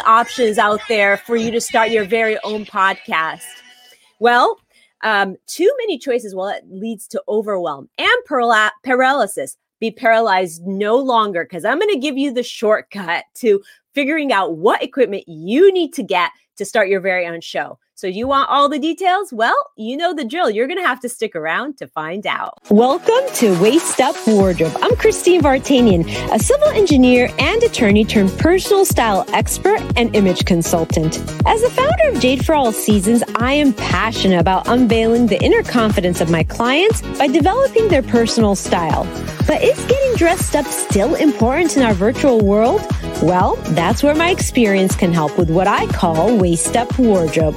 many options out there for you to start your very own podcast. Well, too many choices, well, it leads to overwhelm and paralysis. Be paralyzed no longer, because I'm going to give you the shortcut to figuring out what equipment you need to get to start your very own show. So you want all the details? Well, you know the drill. You're going to have to stick around to find out. Welcome to Waist Up Wardrobe. I'm Christine Vartanian, a civil engineer and attorney turned personal style expert and image consultant. As the founder of Jade for All Seasons, I am passionate about unveiling the inner confidence of my clients by developing their personal style. But is getting dressed up still important in our virtual world? Well, that's where my experience can help with what I call Waist Up Wardrobe.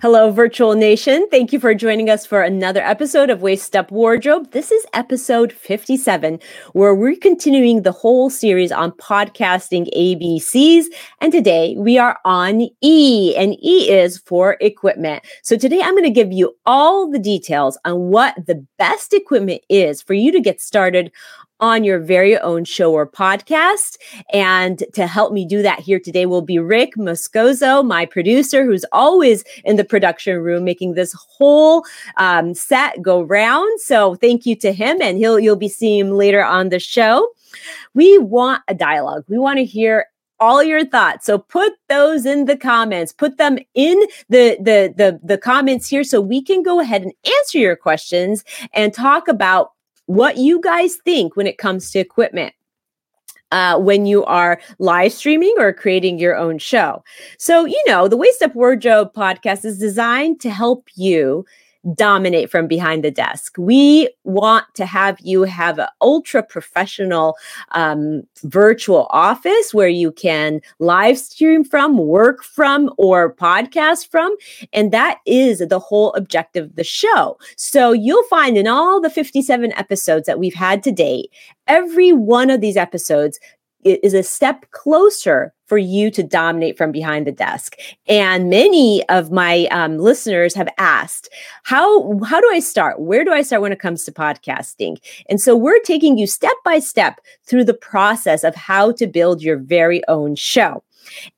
Hello, Virtual Nation. Thank you for joining us for another episode of Waist Up Wardrobe. This is episode 57, where we're continuing the whole series on podcasting ABCs. And today we are on E, and E is for equipment. So today I'm going to give you all the details on what the best equipment is for you to get started on your very own show or podcast. And to help me do that here today will be Rick Moscoso, my producer, who's always in the production room making this whole set go round. So thank you to him, and you'll be seeing him later on the show. We want a dialogue. We want to hear all your thoughts. So put those in the comments, put them in the comments here so we can go ahead and answer your questions and talk about what you guys think when it comes to equipment when you are live streaming or creating your own show. So, you know, the Waist Up Wardrobe podcast is designed to help you dominate from behind the desk. We want to have you have an ultra professional virtual office where you can live stream from, work from, or podcast from. And that is the whole objective of the show. So you'll find in all the 57 episodes that we've had to date, every one of these episodes is a step closer for you to dominate from behind the desk. And many of my listeners have asked, how do I start? Where do I start when it comes to podcasting? And so we're taking you step by step through the process of how to build your very own show.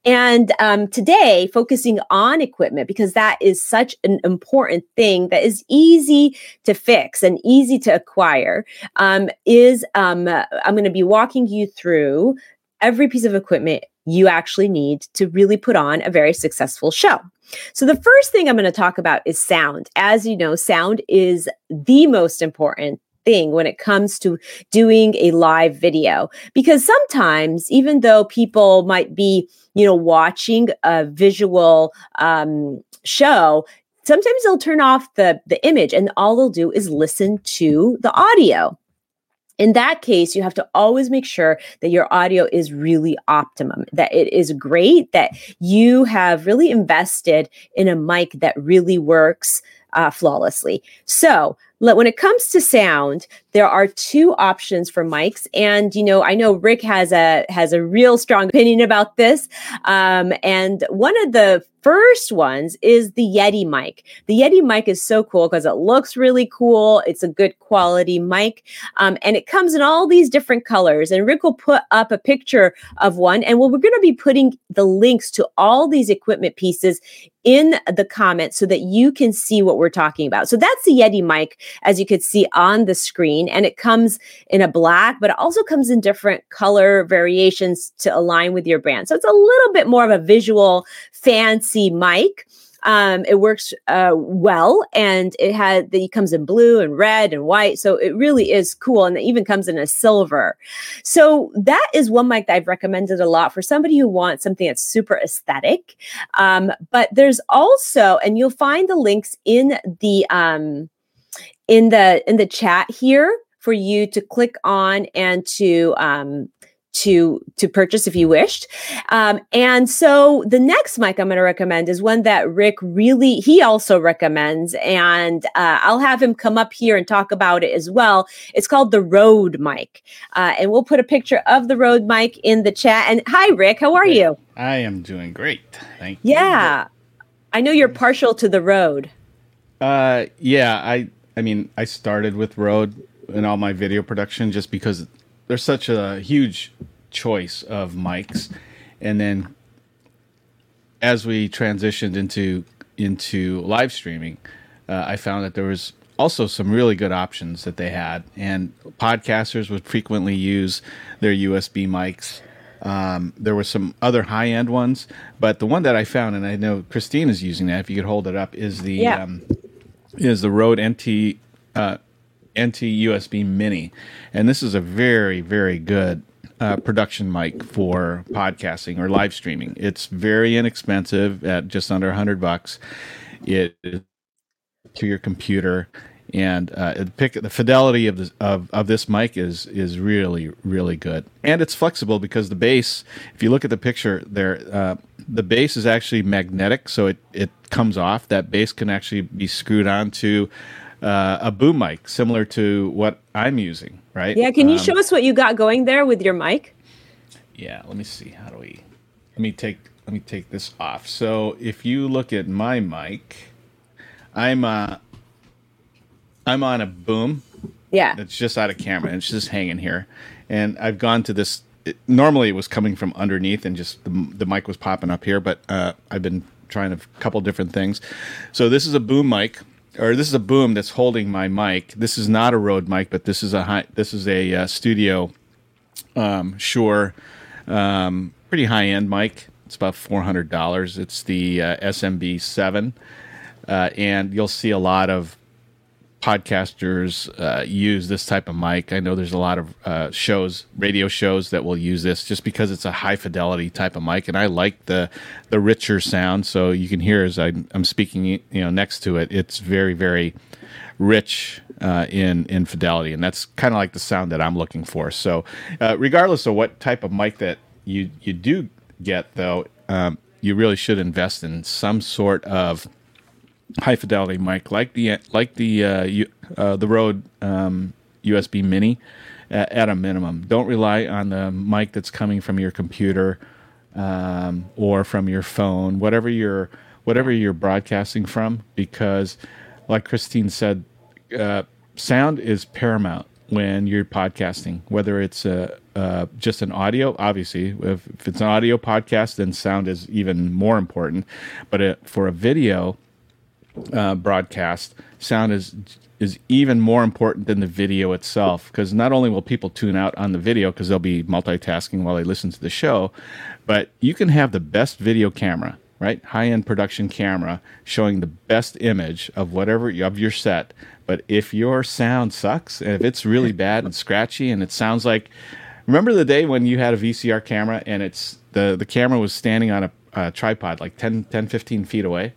And today, focusing on equipment, because that is such an important thing that is easy to fix and easy to acquire, I'm going to be walking you through every piece of equipment you actually need to really put on a very successful show. So the first thing I'm going to talk about is sound. As you know, sound is the most important thing when it comes to doing a live video, because sometimes, even though people might be, you know, watching a visual show, sometimes they'll turn off the image and all they'll do is listen to the audio. In that case, you have to always make sure that your audio is really optimum, that it is great, that you have really invested in a mic that really works flawlessly. So when it comes to sound, there are two options for mics. And, you know, I know Rick has a real strong opinion about this. And one of the first ones is the Yeti mic. The Yeti mic is so cool because it looks really cool. It's a good quality mic. And it comes in all these different colors. And Rick will put up a picture of one. And we're going to be putting the links to all these equipment pieces in the comments so that you can see what we're talking about. So that's the Yeti mic, as you could see on the screen. And it comes in a black, but it also comes in different color variations to align with your brand. So it's a little bit more of a visual, fancy mic. It works well, and it comes in blue and red and white. So it really is cool. And it even comes in a silver. So that is one mic that I've recommended a lot for somebody who wants something that's super aesthetic. But there's also, and you'll find the links in the in the chat here for you to click on and to purchase if you wished. And so the next mic I'm going to recommend is one that Rick really, he also recommends. And I'll have him come up here and talk about it as well. It's called the Rode mic. And we'll put a picture of the Rode mic in the chat. And hi, Rick, how are you? I am doing great. Thank you. Yeah. I know you're partial to the Rode. Yeah, I mean, I started with Rode in all my video production just because there's such a huge choice of mics. And then as we transitioned into live streaming, I found that there was also some really good options that they had. And podcasters would frequently use their USB mics. There were some other high-end ones, but the one that I found, and I know Christine is using that, if you could hold it up, is the Rode NT USB Mini. And this is a very, very good production mic for podcasting or live streaming. It's very inexpensive at just under $100. It to your computer, and the fidelity of this mic is really, really good. And it's flexible because the base, if you look at the picture there, the base is actually magnetic, so it comes off. That base can actually be screwed onto a boom mic, similar to what I'm using, right? Yeah, can you show us what you got going there with your mic? Yeah, let me see. How do we... Let me take this off. So if you look at my mic, I'm on a boom. Yeah. It's just out of camera. It's just hanging here. And I've gone to this... normally it was coming from underneath and just the mic was popping up here, but I've been trying a couple different things. So this is a boom mic, or this is a boom that's holding my mic. This is not a Rode mic, but this is a studio Shure pretty high-end mic. It's about $400. It's the SMB7. And you'll see a lot of podcasters use this type of mic. I know there's a lot of radio shows that will use this just because it's a high fidelity type of mic, and I like the richer sound. So you can hear as I'm speaking, next to it, it's very, very rich in fidelity, and that's kind of like the sound that I'm looking for. So regardless of what type of mic that you do get, though, you really should invest in some sort of high fidelity mic like the Rode USB Mini at a minimum. Don't rely on the mic that's coming from your computer or from your phone, whatever you're broadcasting from, because like Christine said, sound is paramount when you're podcasting, whether it's just an audio. Obviously, if it's an audio podcast, then sound is even more important. But for a video broadcast, sound is even more important than the video itself, because not only will people tune out on the video because they'll be multitasking while they listen to the show, but you can have the best video camera, right? High-end production camera showing the best image of whatever of your set. But if your sound sucks, and if it's really bad and scratchy, and it sounds like, remember the day when you had a VCR camera and it's the camera was standing on a tripod like 10-15 feet away?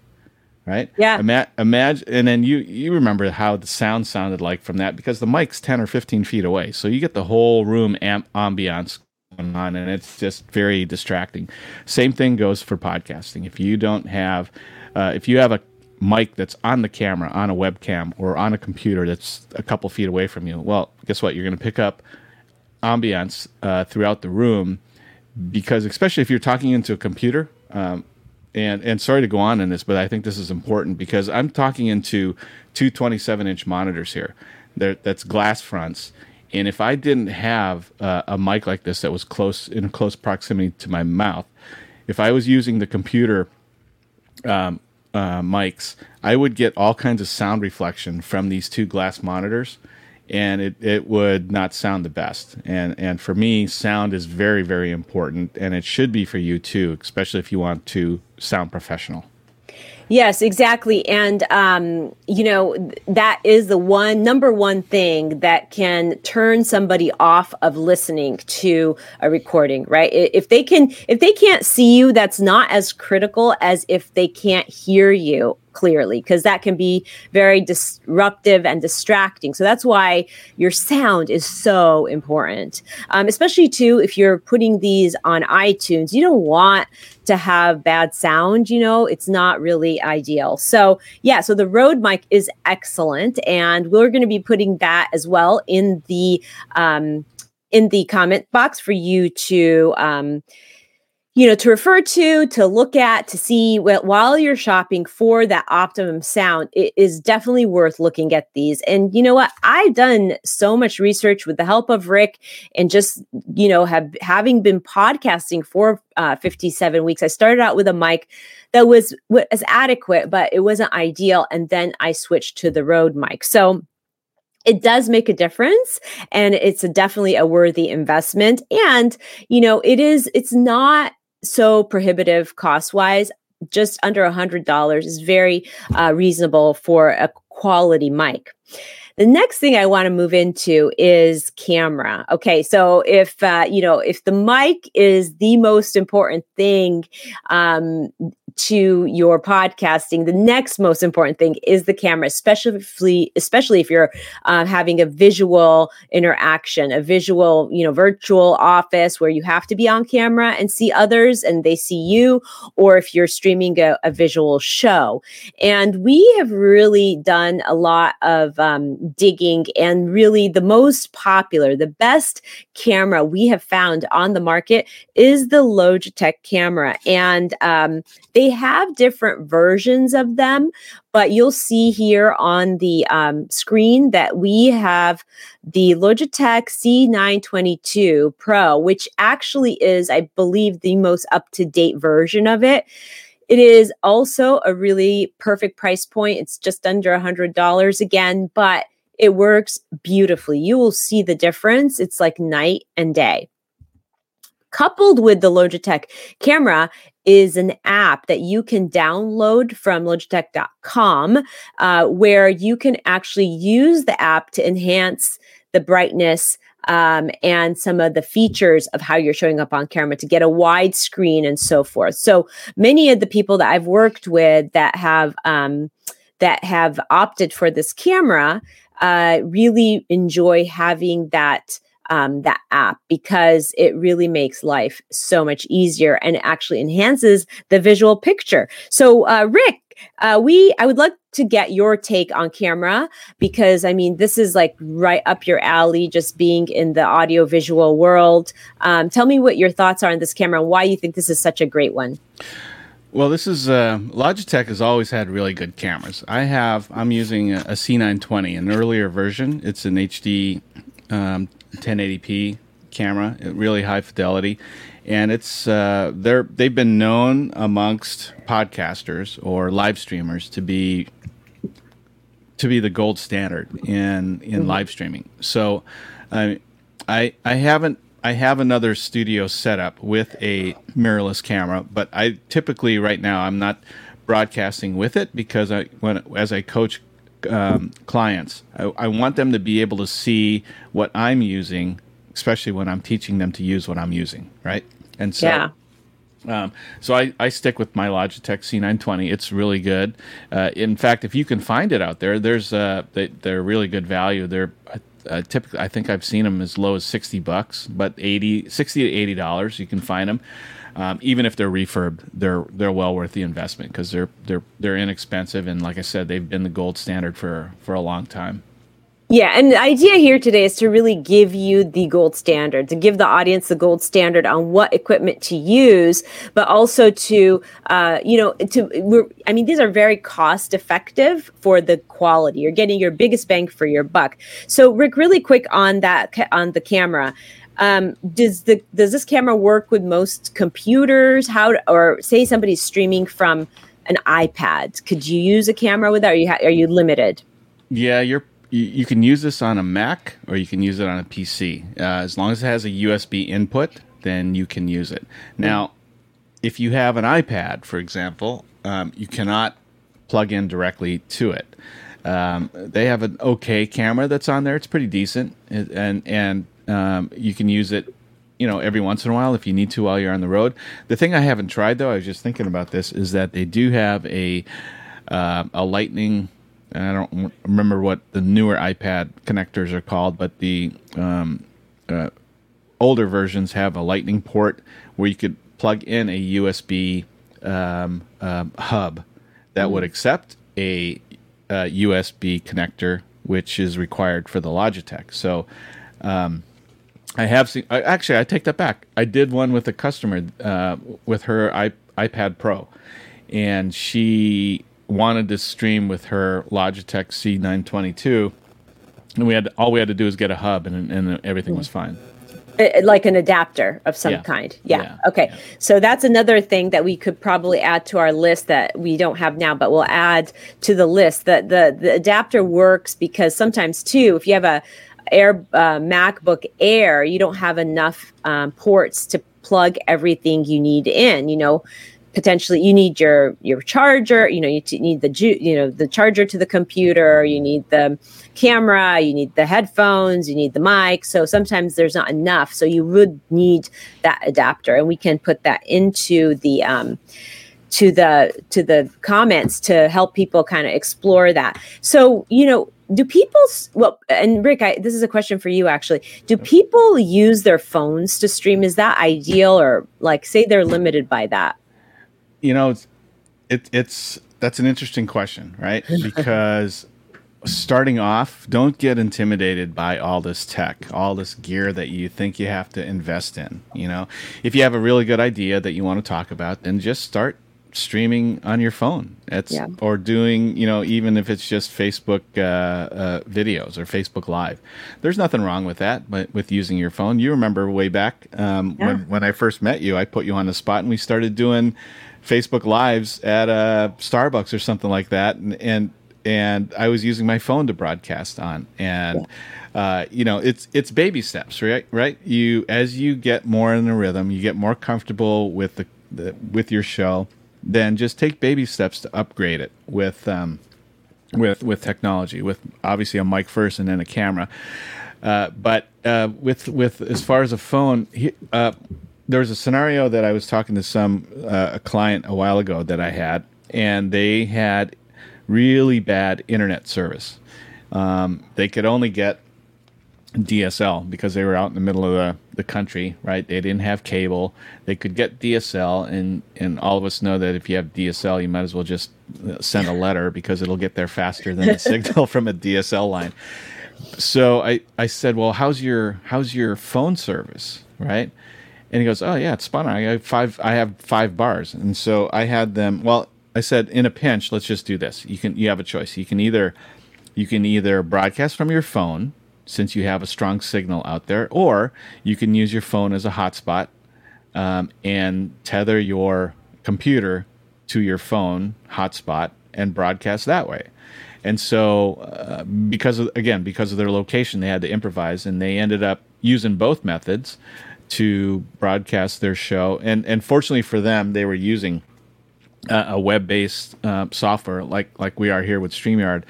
Right? Yeah. Imagine, and then you remember how the sound sounded like from that, because the mic's 10 or 15 feet away. So you get the whole room ambiance going on, and it's just very distracting. Same thing goes for podcasting. If you don't have, if you have a mic that's on the camera, on a webcam, or on a computer that's a couple feet away from you, well, guess what? You're going to pick up ambiance throughout the room, because especially if you're talking into a computer, And sorry to go on in this, but I think this is important because I'm talking into two 27-inch monitors here. That's glass fronts. And if I didn't have a mic like this that was in close proximity to my mouth, if I was using the computer mics, I would get all kinds of sound reflection from these two glass monitors, and it would not sound the best. And for me, sound is very, very important, and it should be for you too, especially if you want to sound professional. Yes, exactly. And, that is the number one thing that can turn somebody off of listening to a recording, right? If they can't see you, that's not as critical as if they can't hear you clearly, because that can be very disruptive and distracting. So that's why your sound is so important, especially too if you're putting these on iTunes. You don't want to have bad sound, you know, it's not really ideal. So yeah, so the Rode mic is excellent, and we're going to be putting that as well in the comment box for you to you know, to refer to look at, to see while you're shopping for that optimum sound. It is definitely worth looking at these. And you know what? I've done so much research with the help of Rick, and just, you know, having been podcasting for 57 weeks. I started out with a mic that was adequate, but it wasn't ideal. And then I switched to the Rode mic. So it does make a difference, and it's definitely a worthy investment. And, you know, it's not so prohibitive cost-wise. Just under $100 is very reasonable for a quality mic. The next thing I want to move into is camera. Okay, so if you know, if the mic is the most important thing to your podcasting, the next most important thing is the camera, especially if you're having a visual interaction, a visual, you know, virtual office where you have to be on camera and see others and they see you, or if you're streaming a visual show. And we have really done a lot of digging, and really the most popular, the best camera we have found on the market is the Logitech camera. And they have different versions of them, but you'll see here on the screen that we have the Logitech C922 Pro, which actually is, I believe, the most up-to-date version of it. It is also a really perfect price point. It's just under $100 again, but it works beautifully. You will see the difference. It's like night and day. Coupled with the Logitech camera is an app that you can download from logitech.com, where you can actually use the app to enhance the brightness and some of the features of how you're showing up on camera to get a wide screen and so forth. So many of the people that I've worked with that have opted for this camera really enjoy having that app, because it really makes life so much easier and actually enhances the visual picture. So Rick, I would love to get your take on camera, because I mean, this is like right up your alley, just being in the audio visual world. Tell me what your thoughts are on this camera and why you think this is such a great one. Well, this is Logitech has always had really good cameras. I'm using a C920, an earlier version. It's an HD 1080p camera, really high fidelity, and it's they've been known amongst podcasters or live streamers to be the gold standard in live streaming. So I have another studio setup with a mirrorless camera, but I typically right now I'm not broadcasting with it, because as I coach clients, I want them to be able to see what I'm using, especially when I'm teaching them to use what I'm using, right? And so, yeah. So I stick with my Logitech C920. It's really good. In fact, if you can find it out there, they're really good value. They're typically, I think I've seen them as low as $60, but $60 to $80 you can find them. Even if they're refurbed, they're well worth the investment, because they're inexpensive, and like I said, they've been the gold standard for a long time. Yeah, and the idea here today is to really give you the gold standard, to give the audience the gold standard on what equipment to use, but also to, these are very cost effective for the quality. You're getting your biggest bang for your buck. So Rick, really quick on the camera. Does this camera work with most computers? Or say somebody's streaming from an iPad, could you use a camera with that? Are you limited? Yeah, you can use this on a Mac, or you can use it on a PC. As long as it has a USB input, then you can use it. Now, if you have an iPad, for example, you cannot plug in directly to it. They have an okay camera that's on there. It's pretty decent, and you can use it, you know, every once in a while if you need to while you're on the road. The thing I haven't tried, though, I was just thinking about this, is that they do have a a Lightning, I don't remember what the newer iPad connectors are called, but the older versions have a Lightning port where you could plug in a USB hub that would accept a USB connector, which is required for the Logitech. So I have seen, actually, I take that back. I did one with a customer with her iPad Pro, and she wanted to stream with her Logitech C922, and we had all we had to do was get a hub, and everything was fine. Like an adapter of some kind. Yeah. Okay. Yeah. So that's another thing that we could probably add to our list that we don't have now, but we'll add to the list that the adapter works, because sometimes too, if you have a MacBook Air, you don't have enough ports to plug everything you need in, you know. Potentially, you need your charger. You know, you need the the charger to the computer. You need the camera. You need the headphones. You need the mic. So sometimes there's not enough. So you would need that adapter, and we can put that into the to the comments to help people kind of explore that. So you know, do people? Well, and Rick, this is a question for you actually. Do people use their phones to stream? Is that ideal, or like say they're limited by that? You know, it's that's an interesting question, right? Because starting off, don't get intimidated by all this tech, all this gear that you think you have to invest in. You know, if you have a really good idea that you want to talk about, then just start streaming on your phone. Or doing, you know, even if it's just Facebook videos or Facebook Live. There's nothing wrong with that, but with using your phone. You remember way back when I first met you, I put you on the spot and we started doing Facebook Lives at a Starbucks or something like that, and I was using my phone to broadcast on, you know, it's baby steps, right? You, as you get more in the rhythm, you get more comfortable with the with your show, then just take baby steps to upgrade it with technology, with obviously a mic first and then a camera, but with as far as a phone. There was a scenario that I was talking to a client a while ago that I had, and they had really bad internet service. They could only get DSL because they were out in the middle of the country, right? They didn't have cable. They could get DSL, and all of us know that if you have DSL, you might as well just send a letter because it'll get there faster than a signal from a DSL line. So I said, well, how's your phone service, right? And he goes, oh yeah, it's spot on. I have five bars, and so I had them. Well, I said, in a pinch, let's just do this. You have a choice. You can either broadcast from your phone, since you have a strong signal out there, or you can use your phone as a hotspot and tether your computer to your phone hotspot and broadcast that way. And so, because of their location, they had to improvise, and they ended up using both methods to broadcast their show, and fortunately for them, they were using a web-based software like we are here with StreamYard,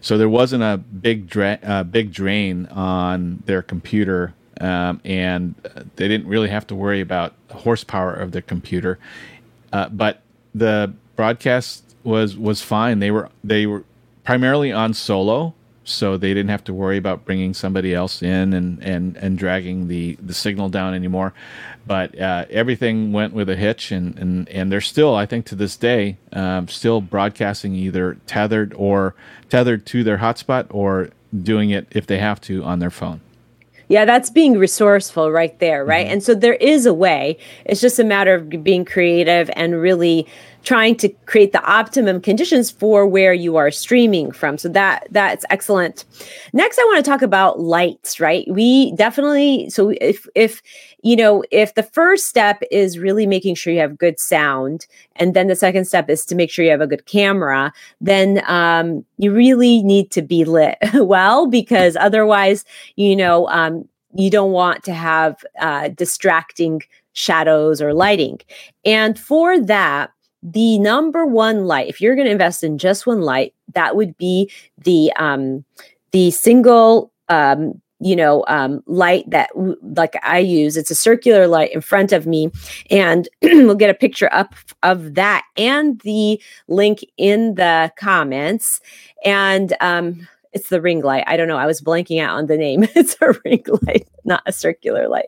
so there wasn't a big drain on their computer, and they didn't really have to worry about horsepower of their computer. But the broadcast was fine. They were primarily on solo. So they didn't have to worry about bringing somebody else in and dragging the signal down anymore. But everything went with a hitch, and they're still, I think to this day, still broadcasting either tethered to their hotspot or doing it, if they have to, on their phone. Yeah, that's being resourceful right there, right? Mm-hmm. And so there is a way. It's just a matter of being creative and really trying to create the optimum conditions for where you are streaming from. So that's excellent. Next, I want to talk about lights, right? We definitely, so if the first step is really making sure you have good sound, and then the second step is to make sure you have a good camera, then you really need to be lit well, because otherwise, you know, you don't want to have distracting shadows or lighting. And for that, the number one light, if you're going to invest in just one light, that would be the single you know, light that like I use. It's a circular light in front of me, and we'll get a picture up of that and the link in the comments. And it's the ring light. I don't know. I was blanking out on the name. It's a ring light, not a circular light.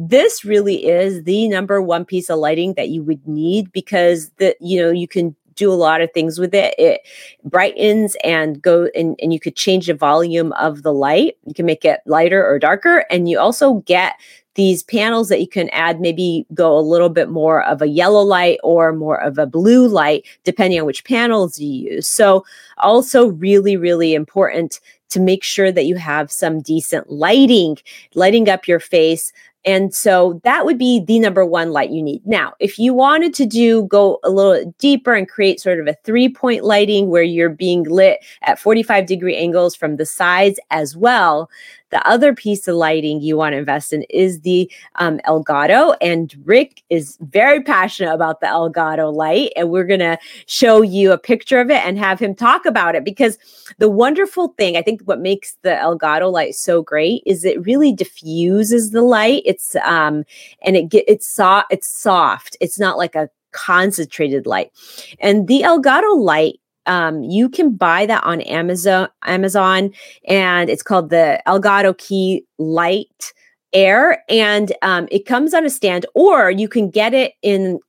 This really is the number one piece of lighting that you would need, because the, you know, you can do a lot of things with it. It brightens and go, and you could change the volume of the light. You can make it lighter or darker. And you also get these panels that you can add, maybe go a little bit more of a yellow light or more of a blue light, depending on which panels you use. So also really, really important to make sure that you have some decent lighting, lighting up your face. And so that would be the number one light you need. Now, if you wanted to go a little deeper and create sort of a 3-point lighting where you're being lit at 45-degree angles from the sides as well, the other piece of lighting you want to invest in is the Elgato. And Rick is very passionate about the Elgato light. And we're going to show you a picture of it and have him talk about it, because the wonderful thing, I think what makes the Elgato light so great is it really diffuses the light. It's and it's soft. It's not like a concentrated light. And the Elgato light, you can buy that on Amazon, and it's called the Elgato Key Light Air, and it comes on a stand, or you can get it in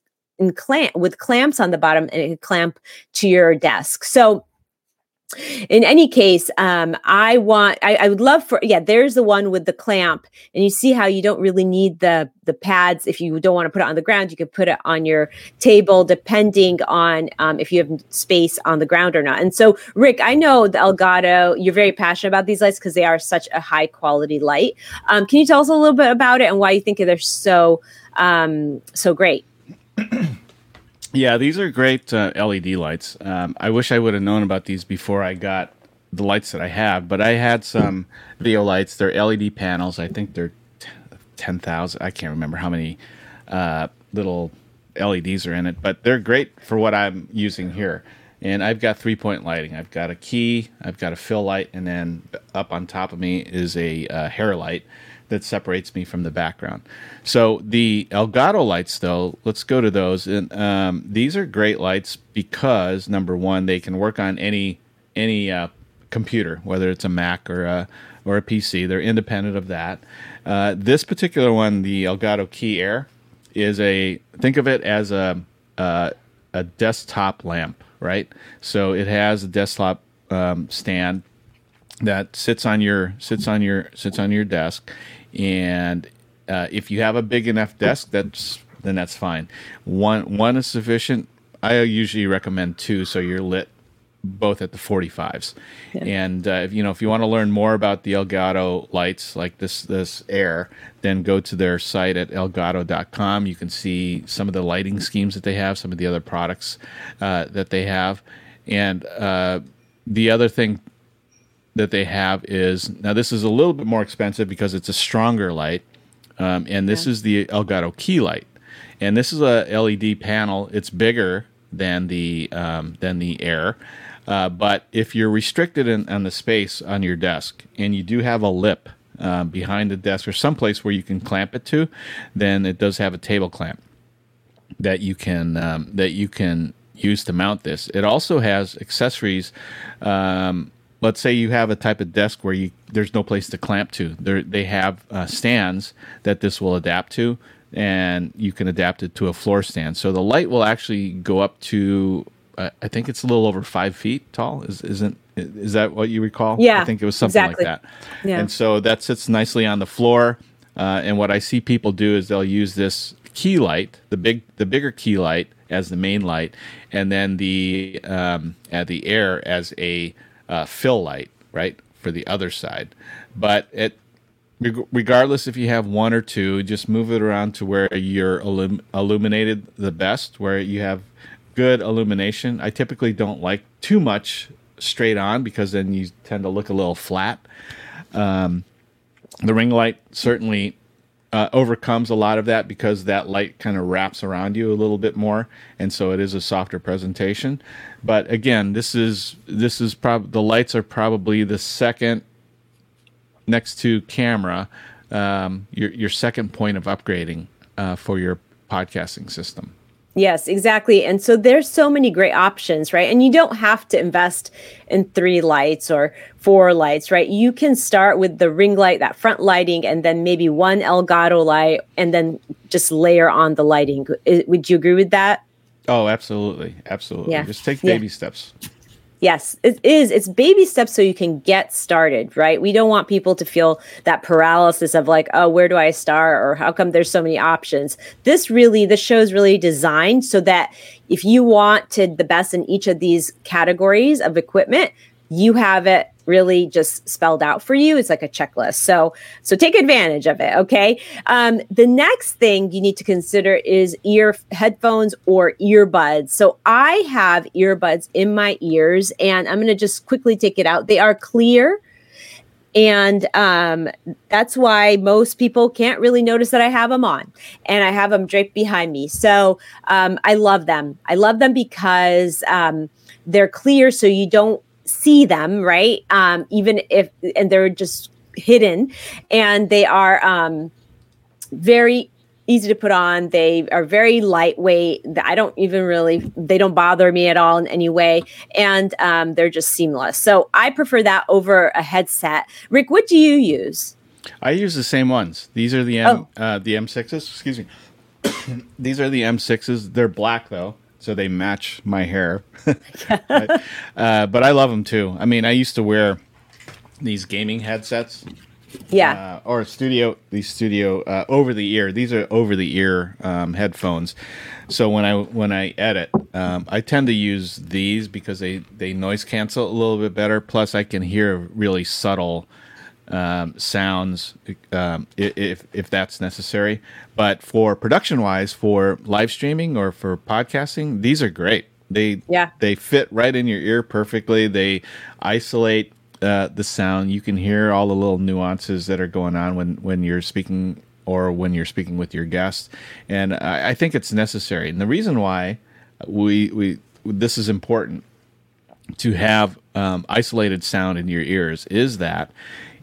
with clamps on the bottom, and it can clamp to your desk. So in any case, I would love for, there's the one with the clamp, and you see how you don't really need the pads. If you don't want to put it on the ground, you could put it on your table, depending on if you have space on the ground or not. And so, Rick, I know the Elgato, you're very passionate about these lights because they are such a high quality light. Can you tell us a little bit about it and why you think they're so great? Yeah, these are great LED lights. I wish I would have known about these before I got the lights that I have, but I had some video lights. They're LED panels. I think they're 10,000. I can't remember how many little LEDs are in it, but they're great for what I'm using here. And I've got 3-point lighting. I've got a key, I've got a fill light, and then up on top of me is a hair light that separates me from the background. So the Elgato lights, though, let's go to those. And these are great lights because, number one, they can work on any computer, whether it's a Mac or a PC. They're independent of that. This particular one, the Elgato Key Air, is think of it as a desktop lamp, right? So it has a desktop stand that sits on your desk. And if you have a big enough desk, that's fine. One is sufficient. I usually recommend 2, so you're lit both at the 45s. Yeah. And if you want to learn more about the Elgato lights like this Air, then go to their site at elgato.com. You can see some of the lighting schemes that they have, some of the other products that they have, and the other thing that they have is, now this is a little bit more expensive because it's a stronger light, and this is the Elgato Key Light, and this is a LED panel. It's bigger than the Air, but if you're restricted on the space on your desk and you do have a lip behind the desk or someplace where you can clamp it to, then it does have a table clamp that you can use to mount this. It also has accessories. Let's say you have a type of desk where there's no place to clamp to. They have stands that this will adapt to, and you can adapt it to a floor stand. So the light will actually go up to, I think it's a little over 5 feet tall. Is that what you recall? Yeah, I think it was something exactly like that. Yeah. And so that sits nicely on the floor. And what I see people do is they'll use this key light, the bigger key light as the main light, and then the Air as a fill light, right, for the other side. But regardless if you have 1 or 2, just move it around to where you're illuminated the best, where you have good illumination. I typically don't like too much straight on because then you tend to look a little flat. The ring light certainly overcomes a lot of that because that light kind of wraps around you a little bit more, and so it is a softer presentation. But again, this is probably, the lights are probably the second, next to camera, your second point of upgrading for your podcasting system. Yes, exactly. And so there's so many great options, right? And you don't have to invest in 3 lights or 4 lights, right? You can start with the ring light, that front lighting, and then maybe 1 Elgato light, and then just layer on the lighting. Would you agree with that? Oh, absolutely. Absolutely. Yeah. Just take baby steps. Yes, it is. It's baby steps so you can get started, right? We don't want people to feel that paralysis of like, oh, where do I start? Or how come there's so many options? This show is really designed so that if you wanted the best in each of these categories of equipment, you have it really just spelled out for you. It's like a checklist. So take advantage of it, okay? The next thing you need to consider is headphones or earbuds. So I have earbuds in my ears, and I'm going to just quickly take it out. They are clear, and that's why most people can't really notice that I have them on, and I have them draped behind me. So I love them. I love them because they're clear, so you don't see them, right? And they're just hidden, and they are very easy to put on. They are very lightweight. They don't bother me at all in any way. And they're just seamless. So I prefer that over a headset. Rick, what do you use? I use the same ones. These are the M6s, excuse me. These are the M6s. They're black though, so they match my hair. But I love them too. I mean, I used to wear these gaming headsets. Yeah. Or studio over the ear. These are over the ear headphones. So when I edit, I tend to use these because they noise cancel a little bit better. Plus, I can hear really subtle sounds if that's necessary. But for production wise, for live streaming or for podcasting, these are great. They fit right in your ear perfectly. They isolate the sound. You can hear all the little nuances that are going on when you're speaking or when you're speaking with your guest. And I think it's necessary. And the reason why this is important to have isolated sound in your ears is that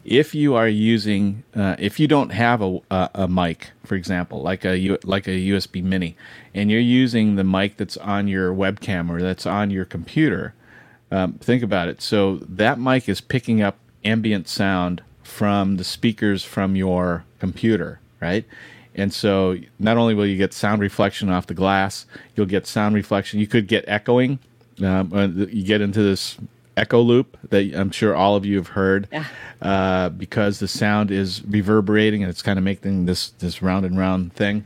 if you are using, if you don't have a mic, for example, like a USB Mini, and you're using the mic that's on your webcam or that's on your computer, think about it. So that mic is picking up ambient sound from the speakers from your computer, right? And so not only will you get sound reflection off the glass, you'll get sound reflection. You could get echoing. You get into this echo loop that I'm sure all of you have heard, because the sound is reverberating and it's kind of making this round and round thing.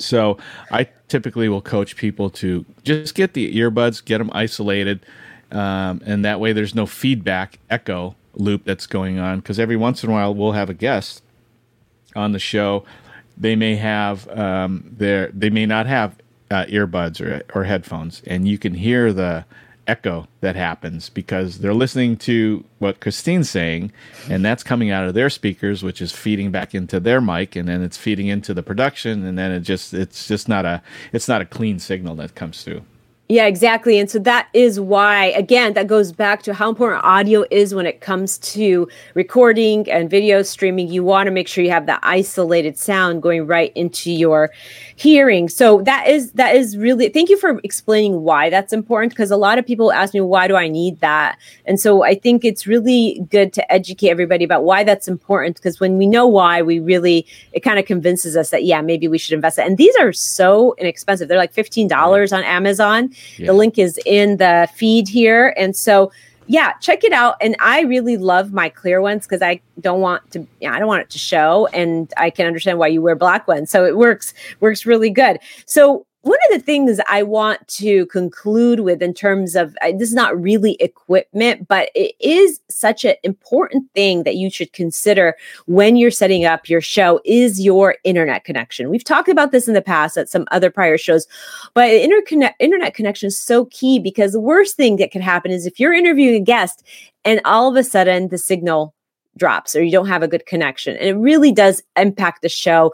So I typically will coach people to just get the earbuds, get them isolated, and that way there's no feedback echo loop that's going on, because every once in a while we'll have a guest on the show. They may have they may not have earbuds or headphones, and you can hear the echo that happens because they're listening to what Christine's saying, and that's coming out of their speakers, which is feeding back into their mic, and then it's feeding into the production, and then it's not a clean signal that comes through. Yeah, exactly. And so that is why, again, that goes back to how important audio is when it comes to recording and video streaming. You want to make sure you have that isolated sound going right into your hearing. So that is really, thank you for explaining why that's important, because a lot of people ask me, why do I need that? And so I think it's really good to educate everybody about why that's important, because when we know why, it kind of convinces us that, yeah, maybe we should invest it. And these are so inexpensive. They're like $15 on Amazon. Yeah. The link is in the feed here. And so, yeah, check it out. And I really love my clear ones because I don't want it to show. And I can understand why you wear black ones. So it works really good. So one of the things I want to conclude with in terms of, this is not really equipment, but it is such an important thing that you should consider when you're setting up your show, is your internet connection. We've talked about this in the past at some other prior shows, but internet connection is so key, because the worst thing that could happen is if you're interviewing a guest and all of a sudden the signal drops or you don't have a good connection. And it really does impact the show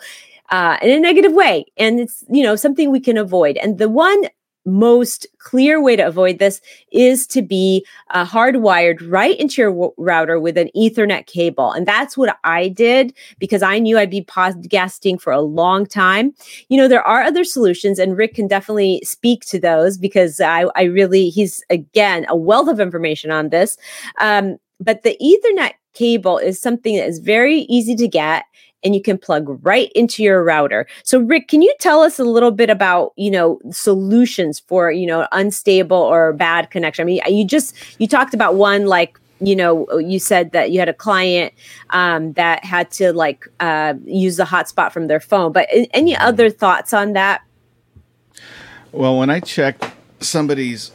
in a negative way. And it's, you know, something we can avoid. And the one most clear way to avoid this is to be hardwired right into your router with an Ethernet cable. And that's what I did because I knew I'd be podcasting for a long time. You know, there are other solutions, and Rick can definitely speak to those because I really, he's again, a wealth of information on this. But the Ethernet cable is something that is very easy to get, and you can plug right into your router. So Rick, can you tell us a little bit about, you know, solutions for, you know, unstable or bad connection? I mean, you talked about one, like, you know, you said that you had a client that had to like use the hotspot from their phone, but any other thoughts on that? Well, when I checked somebody's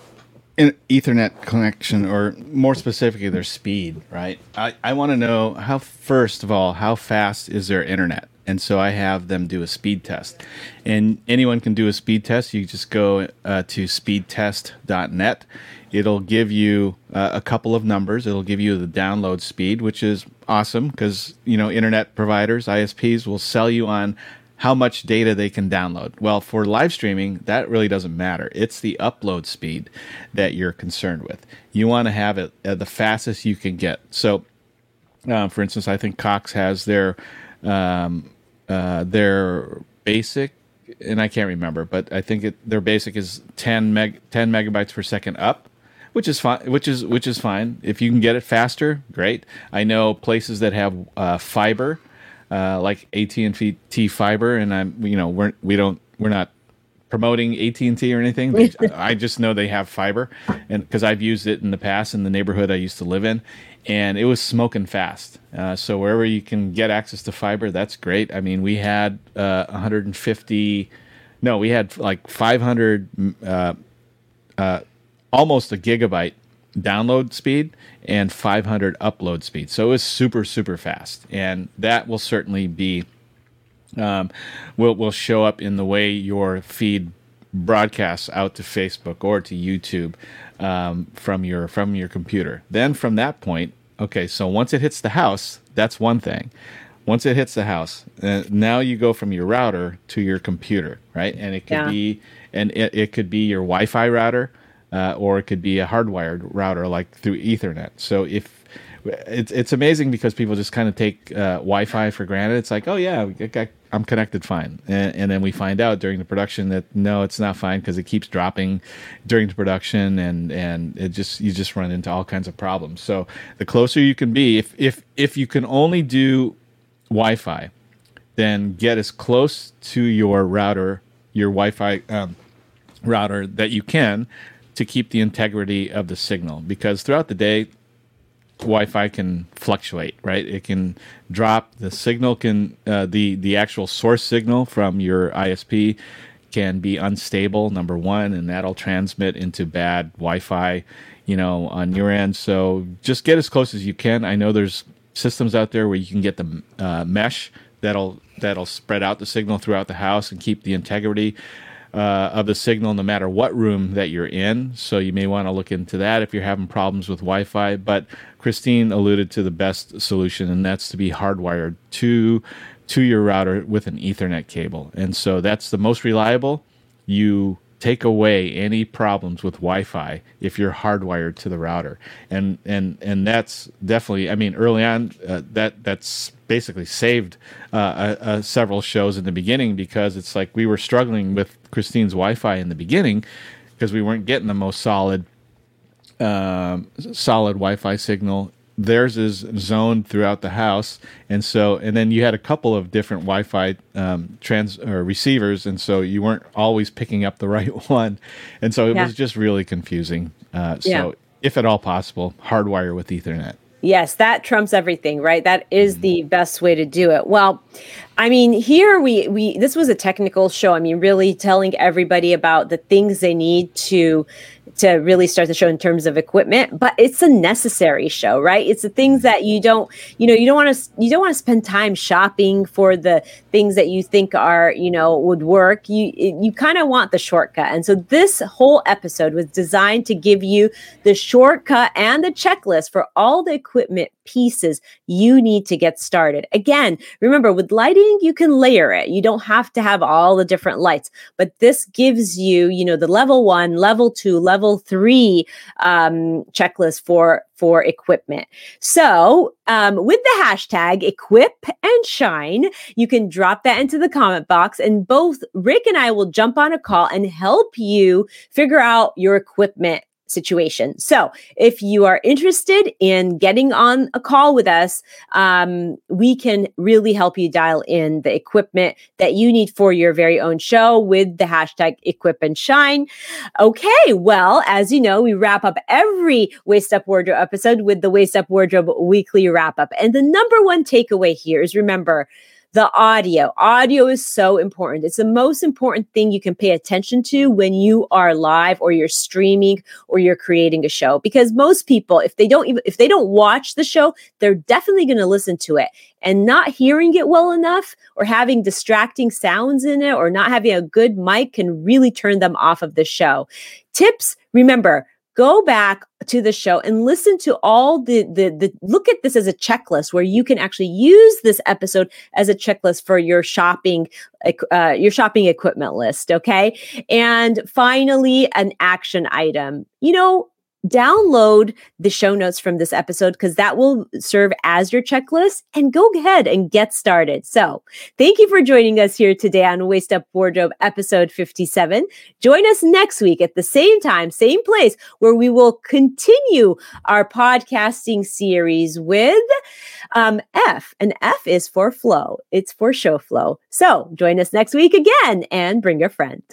Ethernet connection, or more specifically their speed, right? I want to know how, first of all, how fast is their internet? And so I have them do a speed test. And anyone can do a speed test. You just go to speedtest.net. It'll give you a couple of numbers. It'll give you the download speed, which is awesome because, you know, internet providers, ISPs, will sell you on how much data they can download. Well, for live streaming, that really doesn't matter. It's the upload speed that you're concerned with. You want to have it the fastest you can get. So, for instance, I think Cox has their basic, and I can't remember, but I think their basic is 10 megabytes per second up, which is fine. Which is fine. If you can get it faster, great. I know places that have fiber. Like AT&T fiber, and we're not promoting AT&T or anything. I just know they have fiber, and because I've used it in the past in the neighborhood I used to live in, and it was smoking fast. So wherever you can get access to fiber, that's great. I mean, we had 500, almost a gigabyte download speed and 500 upload speed. So it was super, super fast. And that will certainly be, will show up in the way your feed broadcasts out to Facebook or to YouTube from your computer. Then from that point, okay, so once it hits the house, that's one thing. Once it hits the house, now you go from your router to your computer, right? And it could be, and it could be your Wi-Fi router, or it could be a hardwired router, like through Ethernet. So if it's amazing because people just kind of take Wi-Fi for granted. It's like, oh yeah, I'm connected fine. And then we find out during the production that no, it's not fine because it keeps dropping during the production, and it just, you just run into all kinds of problems. So the closer you can be, if you can only do Wi-Fi, then get as close to your router, your Wi-Fi router that you can, to keep the integrity of the signal, because throughout the day, Wi-Fi can fluctuate, right? It can drop. The signal can, the actual source signal from your ISP can be unstable, number one, and that'll transmit into bad Wi-Fi, you know, on your end. So just get as close as you can. I know there's systems out there where you can get the mesh that'll spread out the signal throughout the house and keep the integrity of the signal no matter what room that you're in. So you may want to look into that if you're having problems with Wi-Fi. But Christine alluded to the best solution, and that's to be hardwired to your router with an Ethernet cable. And so that's the most reliable. You take away any problems with Wi-Fi if you're hardwired to the router. And that's definitely, I mean, early on, that's basically saved several shows in the beginning, because it's like we were struggling with Christine's Wi-Fi in the beginning because we weren't getting the most solid Wi-Fi signal. Theirs is zoned throughout the house, and then you had a couple of different Wi-Fi receivers, and so you weren't always picking up the right one, and so it was just really confusing. So if at all possible, hardwire with Ethernet. Yes, that trumps everything, right? That is the best way to do it. Well, I mean, here we this was a technical show. I mean, really telling everybody about the things they need to really start the show in terms of equipment, but it's a necessary show, right? It's the things that you don't want to spend time shopping for the things that you think are, you know, would work. You kind of want the shortcut. And so this whole episode was designed to give you the shortcut and the checklist for all the equipment pieces you need to get started. Again, remember with lighting, you can layer it. You don't have to have all the different lights, but this gives you, you know, the level 1, level 2, level 3 checklist for equipment. So with the hashtag equip and shine, you can drop that into the comment box and both Rick and I will jump on a call and help you figure out your equipment situation. So if you are interested in getting on a call with us, we can really help you dial in the equipment that you need for your very own show with the hashtag equip and shine. Okay. Well, as you know, we wrap up every Waist Up Wardrobe episode with the Waist Up Wardrobe weekly wrap up. And the number one takeaway here is, remember, the audio. Audio is so important. It's the most important thing you can pay attention to when you are live or you're streaming or you're creating a show. Because most people, if they don't watch the show, they're definitely going to listen to it. And not hearing it well enough or having distracting sounds in it or not having a good mic can really turn them off of the show. Tips, remember, go back to the show and listen to all the look at this as a checklist where you can actually use this episode as a checklist for your shopping equipment list. Okay. And finally, an action item, you know, download the show notes from this episode because that will serve as your checklist, and go ahead and get started. So thank you for joining us here today on Waist Up Wardrobe episode 57. Join us next week at the same time, same place, where we will continue our podcasting series with F, and F is for flow. It's for show flow. So join us next week again and bring a friend.